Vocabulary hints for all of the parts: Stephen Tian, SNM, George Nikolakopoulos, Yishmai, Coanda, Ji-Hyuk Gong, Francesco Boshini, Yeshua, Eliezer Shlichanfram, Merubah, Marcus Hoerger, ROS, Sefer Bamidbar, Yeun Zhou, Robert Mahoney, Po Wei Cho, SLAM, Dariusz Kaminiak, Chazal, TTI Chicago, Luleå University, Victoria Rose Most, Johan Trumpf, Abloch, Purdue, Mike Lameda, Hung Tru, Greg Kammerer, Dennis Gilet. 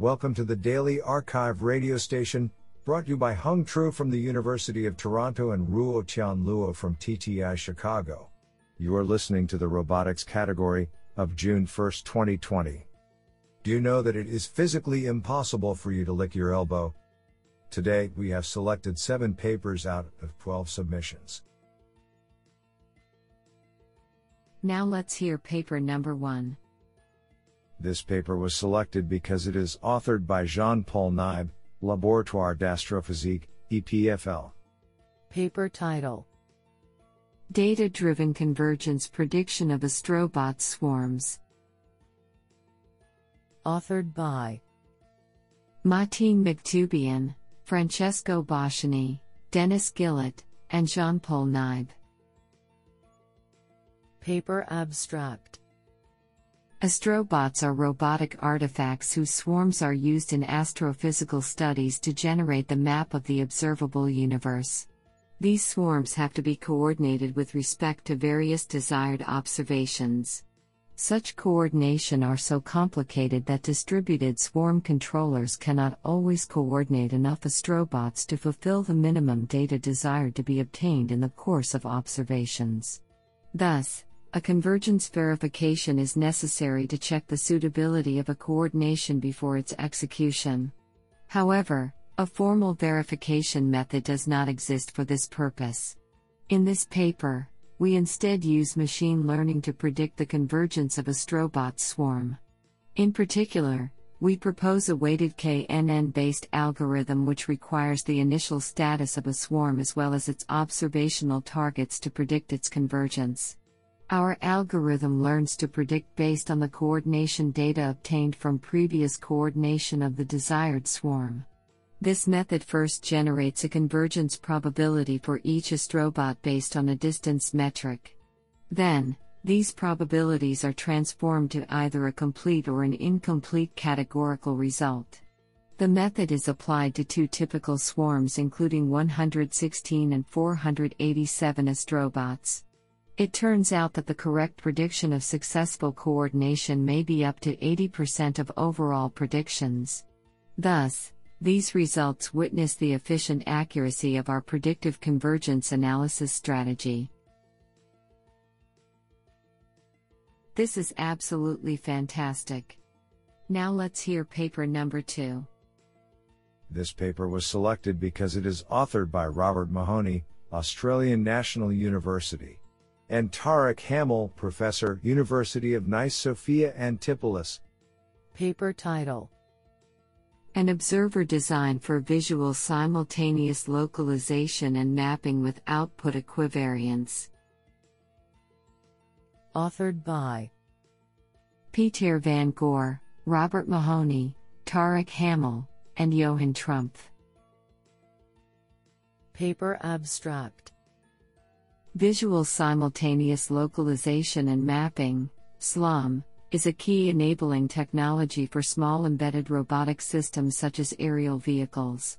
Welcome to the Daily Archive radio station, brought to you by Hung Tru from the University of Toronto and Ruo Tianluo from TTI Chicago. You are listening to the robotics category of June 1, 2020. Do you know that it is physically impossible for you to lick your elbow? Today, we have selected 7 papers out of 12 submissions. Now let's hear paper number 1. This paper was selected because it is authored by Jean-Paul Kneib, Laboratoire d'Astrophysique, EPFL. Paper title: Data-Driven Convergence Prediction of Astrobot Swarms. Authored by Martin McTubian, Francesco Boshini, Dennis Gilet, and Jean-Paul Kneib. Paper abstract: Astrobots are robotic artifacts whose swarms are used in astrophysical studies to generate the map of the observable universe. These swarms have to be coordinated with respect to various desired observations. Such coordination are so complicated that distributed swarm controllers cannot always coordinate enough astrobots to fulfill the minimum data desired to be obtained in the course of observations. Thus, a convergence verification is necessary to check the suitability of a coordination before its execution. However, a formal verification method does not exist for this purpose. In this paper, we instead use machine learning to predict the convergence of a astrobot swarm. In particular, we propose a weighted KNN-based algorithm which requires the initial status of a swarm as well as its observational targets to predict its convergence. Our algorithm learns to predict based on the coordination data obtained from previous coordination of the desired swarm. This method first generates a convergence probability for each astrobot based on a distance metric. Then, these probabilities are transformed to either a complete or an incomplete categorical result. The method is applied to 2 typical swarms including 116 and 487 astrobots. It turns out that the correct prediction of successful coordination may be up to 80% of overall predictions. Thus, these results witness the efficient accuracy of our predictive convergence analysis strategy. This is absolutely fantastic. Now let's hear paper number 2. This paper was selected because it is authored by Robert Mahoney, Australian National University, and Tarek Hamel, Professor, University of Nice, Sophia Antipolis. Paper title: An Observer Design for Visual Simultaneous Localization and Mapping with Output Equivariance. Authored by Peter Van Gogh, Robert Mahoney, Tarek Hamel, and Johan Trumpf. Paper abstract: Visual Simultaneous Localization and Mapping, SLAM, is a key enabling technology for small embedded robotic systems such as aerial vehicles.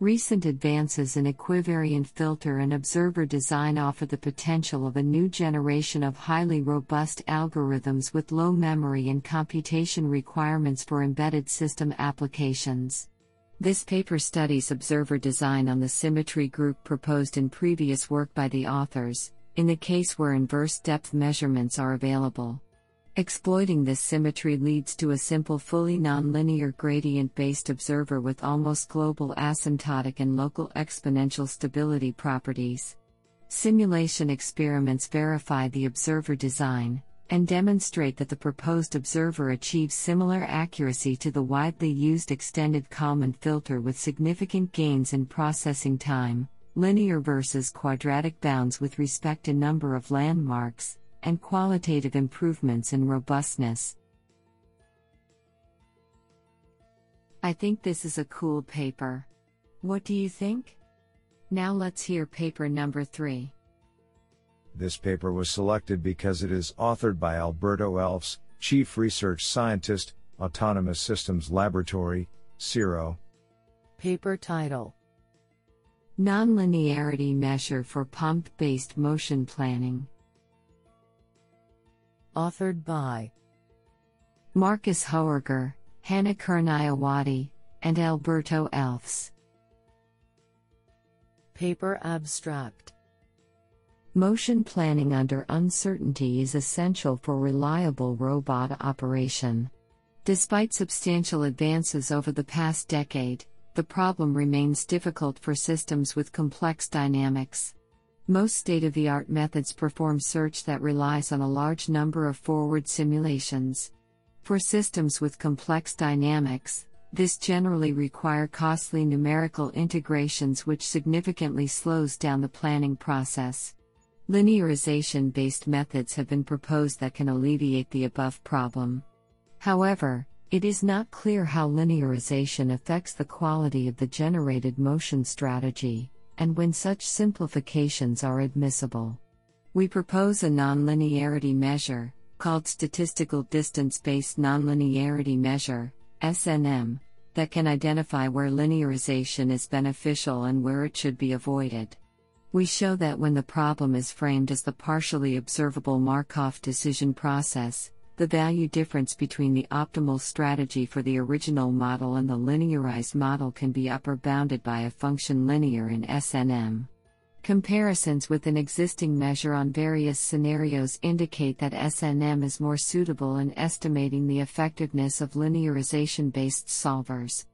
Recent advances in equivariant filter and observer design offer the potential of a new generation of highly robust algorithms with low memory and computation requirements for embedded system applications. This paper studies observer design on the symmetry group proposed in previous work by the authors, in the case where inverse depth measurements are available. Exploiting this symmetry leads to a simple fully nonlinear gradient-based observer with almost global asymptotic and local exponential stability properties. Simulation experiments verify the observer design and demonstrate that the proposed observer achieves similar accuracy to the widely used extended Kalman filter with significant gains in processing time, linear versus quadratic bounds with respect to number of landmarks, and qualitative improvements in robustness. I think this is a cool paper. What do you think? Now let's hear paper number 3. This paper was selected because it is authored by Alberto Elfes, Chief Research Scientist, Autonomous Systems Laboratory, CIRO. Paper title: Nonlinearity Measure for Pump-Based Motion Planning. Authored by Marcus Hoerger, Hannah Karniawati, and Alberto Elfes. Paper abstract. Motion planning under uncertainty is essential for reliable robot operation. Despite substantial advances over the past decade, the problem remains difficult for systems with complex dynamics. Most state-of-the-art methods perform search that relies on a large number of forward simulations. For systems with complex dynamics, this generally requires costly numerical integrations, which significantly slows down the planning process. Linearization-based methods have been proposed that can alleviate the above problem. However, it is not clear how linearization affects the quality of the generated motion strategy, and when such simplifications are admissible. We propose a nonlinearity measure, called Statistical Distance-Based Nonlinearity Measure, SNM, that can identify where linearization is beneficial and where it should be avoided. We show that when the problem is framed as the partially observable Markov decision process, the value difference between the optimal strategy for the original model and the linearized model can be upper bounded by a function linear in SNM. Comparisons with an existing measure on various scenarios indicate that SNM is more suitable in estimating the effectiveness of linearization-based solvers.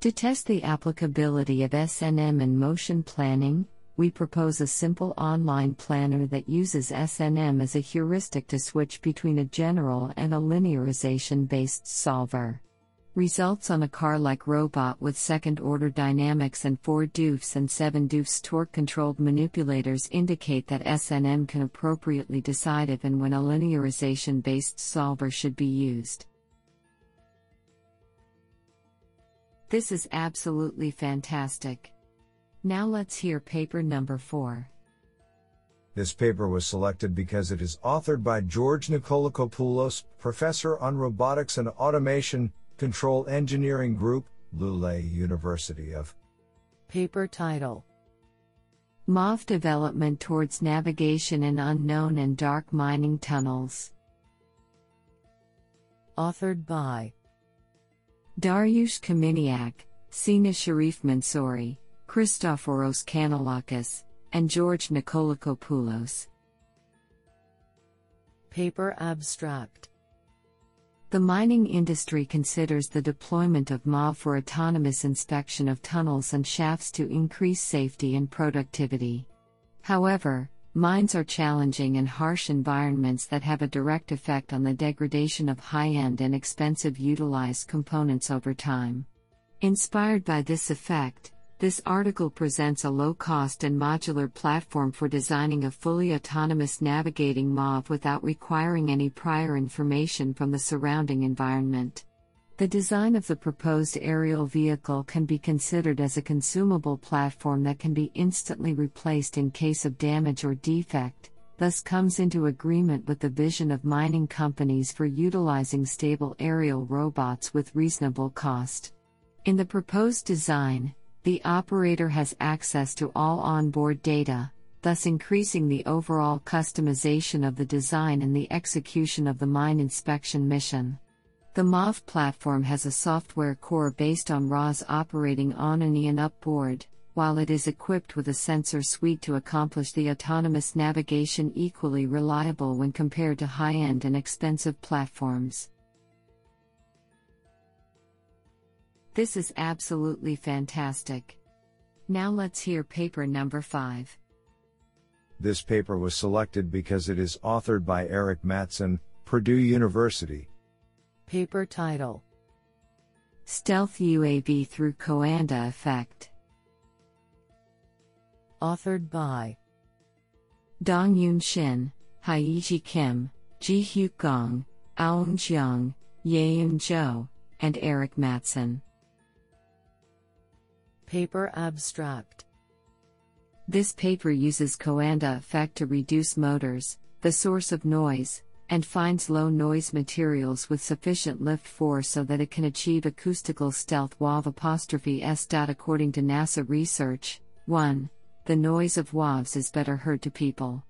To test the applicability of SNM in motion planning, we propose a simple online planner that uses SNM as a heuristic to switch between a general and a linearization-based solver. Results on a car-like robot with second-order dynamics and 4 DOOFs and 7 DOOFs torque-controlled manipulators indicate that SNM can appropriately decide if and when a linearization-based solver should be used. This is absolutely fantastic. Now let's hear paper number 4. This paper was selected because it is authored by George Nikolakopoulos, professor on Robotics and Automation, Control Engineering Group, Luleå University of. Paper title: MAV Development Towards Navigation in Unknown and Dark Mining Tunnels. Authored by Dariusz Kaminiak, Sina Sharif Mansouri, Christophoros Kanellakis, and George Nikolakopoulos. Paper abstract. The mining industry considers the deployment of MAV for autonomous inspection of tunnels and shafts to increase safety and productivity. However, mines are challenging and harsh environments that have a direct effect on the degradation of high-end and expensive utilized components over time. Inspired by this effect, this article presents a low-cost and modular platform for designing a fully autonomous navigating MAV without requiring any prior information from the surrounding environment. The design of the proposed aerial vehicle can be considered as a consumable platform that can be instantly replaced in case of damage or defect, thus comes into agreement with the vision of mining companies for utilizing stable aerial robots with reasonable cost. In the proposed design, the operator has access to all onboard data, thus increasing the overall customization of the design and the execution of the mine inspection mission. The MAV platform has a software core based on ROS operating on and upboard, while it is equipped with a sensor suite to accomplish the autonomous navigation equally reliable when compared to high-end and expensive platforms. This is absolutely fantastic. Now let's hear paper number 5. This paper was selected because it is authored by Eric Matson, Purdue University. Paper title: Stealth UAV Through Coanda Effect. Authored by Dongyun Shin, Haiji Kim, Ji-Hyuk Gong, Aung Jiang, Yeun Zhou, and Eric Matson. Paper abstract. This paper uses Coanda effect to reduce motors, the source of noise, and finds low noise materials with sufficient lift force so that it can achieve acoustical stealth WAV*S. According to NASA research, 1. The noise of WAVs is better heard to people.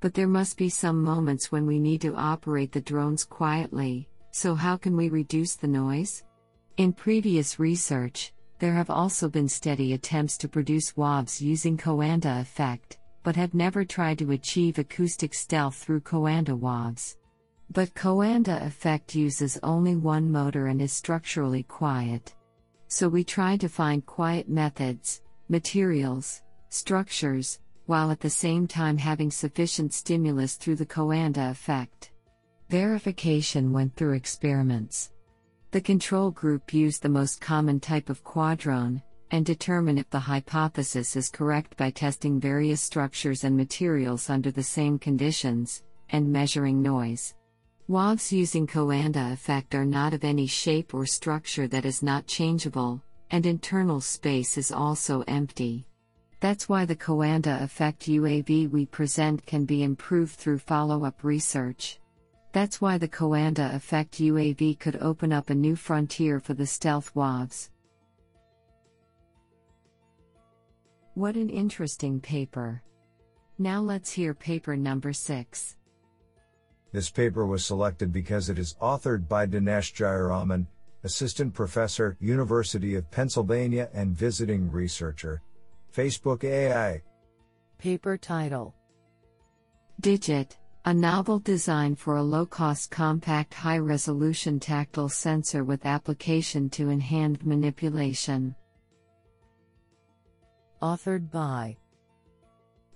But there must be some moments when we need to operate the drones quietly, so how can we reduce the noise? In previous research, there have also been steady attempts to produce WAVs using Coanda effect, but have never tried to achieve acoustic stealth through Coanda WAVs. But Coanda effect uses only one motor and is structurally quiet. So we try to find quiet methods, materials, structures, while at the same time having sufficient stimulus through the Coanda effect. Verification went through experiments. The control group used the most common type of quadrone, and determined if the hypothesis is correct by testing various structures and materials under the same conditions, and measuring noise. WAVs using Coanda effect are not of any shape or structure that is not changeable, and internal space is also empty. That's why the Coanda effect UAV we present can be improved through follow-up research. That's why the Coanda effect UAV could open up a new frontier for the stealth WAVs. What an interesting paper. Now let's hear paper number 6. This paper was selected because it is authored by Dinesh Jayaraman, Assistant Professor, University of Pennsylvania and Visiting Researcher, Facebook AI. Paper title: Digit, a novel design for a low-cost compact high-resolution tactile sensor with application to in-hand manipulation. Authored by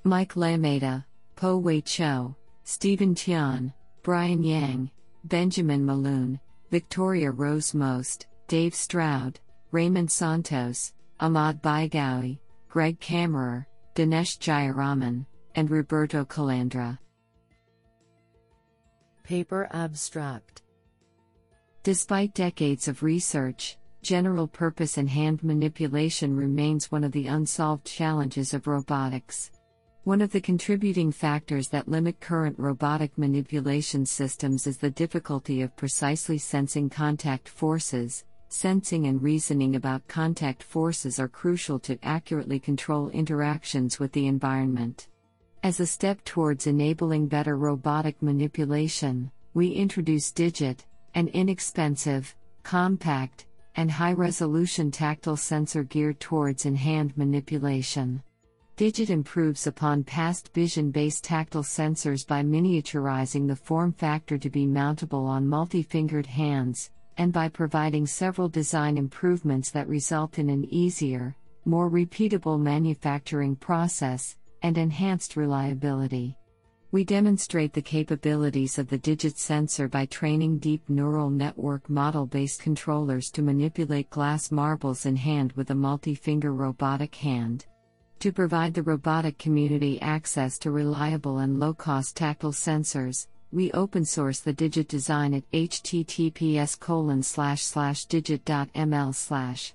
Mike Lameda, Po Wei Cho, Stephen Tian, Brian Yang, Benjamin Malone, Victoria Rose Most, Dave Stroud, Raymond Santos, Ahmad Baigawi, Greg Kammerer, Dinesh Jayaraman, and Roberto Calandra. Paper abstract: Despite decades of research, general-purpose and hand manipulation remains one of the unsolved challenges of robotics. One of the contributing factors that limit current robotic manipulation systems is the difficulty of precisely sensing contact forces. Sensing and reasoning about contact forces are crucial to accurately control interactions with the environment. As a step towards enabling better robotic manipulation, we introduce Digit, an inexpensive, compact, and high-resolution tactile sensor geared towards in-hand manipulation. Digit improves upon past vision-based tactile sensors by miniaturizing the form factor to be mountable on multi-fingered hands, and by providing several design improvements that result in an easier, more repeatable manufacturing process, and enhanced reliability. We demonstrate the capabilities of the Digit sensor by training deep neural network model-based controllers to manipulate glass marbles in hand with a multi-finger robotic hand. To provide the robotic community access to reliable and low-cost tactile sensors, we open-source the Digit design at https://digit.ml/.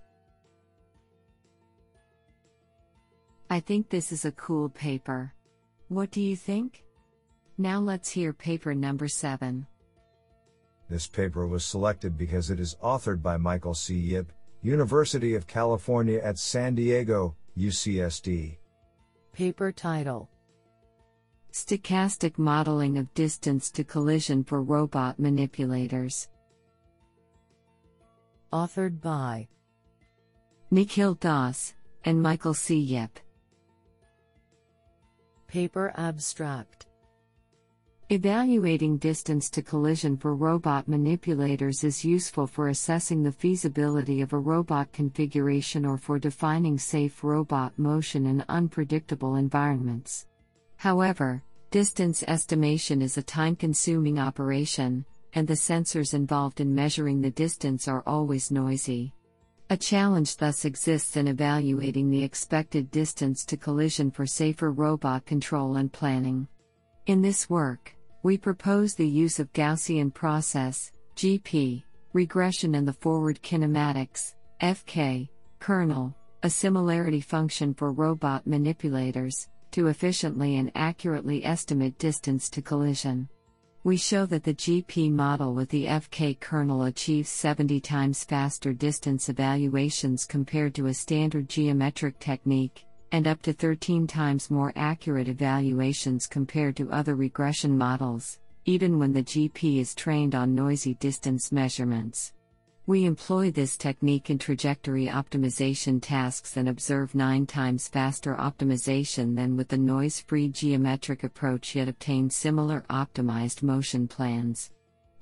I think this is a cool paper. What do you think? Now let's hear paper number 7. This paper was selected because it is authored by Michael C. Yip, University of California at San Diego, UCSD. Paper title: Stochastic Modeling of Distance to Collision for Robot Manipulators. Authored by Nikhil Das and Michael C. Yip. Paper abstract: Evaluating distance to collision for robot manipulators is useful for assessing the feasibility of a robot configuration or for defining safe robot motion in unpredictable environments. However, distance estimation is a time-consuming operation, and the sensors involved in measuring the distance are always noisy. A challenge thus exists in evaluating the expected distance to collision for safer robot control and planning. In this work, we propose the use of Gaussian process, GP, regression and the forward kinematics, FK kernel, a similarity function for robot manipulators, to efficiently and accurately estimate distance to collision. We show that the GP model with the FK kernel achieves 70 times faster distance evaluations compared to a standard geometric technique, and up to 13 times more accurate evaluations compared to other regression models, even when the GP is trained on noisy distance measurements. We employ this technique in trajectory optimization tasks and observe 9 times faster optimization than with the noise-free geometric approach, yet obtain similar optimized motion plans.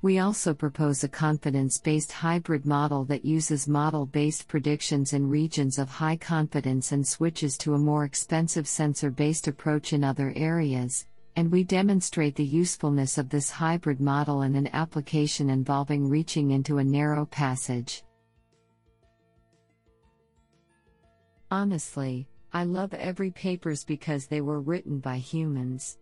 We also propose a confidence-based hybrid model that uses model-based predictions in regions of high confidence and switches to a more expensive sensor-based approach in other areas, and we demonstrate the usefulness of this hybrid model in an application involving reaching into a narrow passage. Honestly, I love every papers because they were written by humans.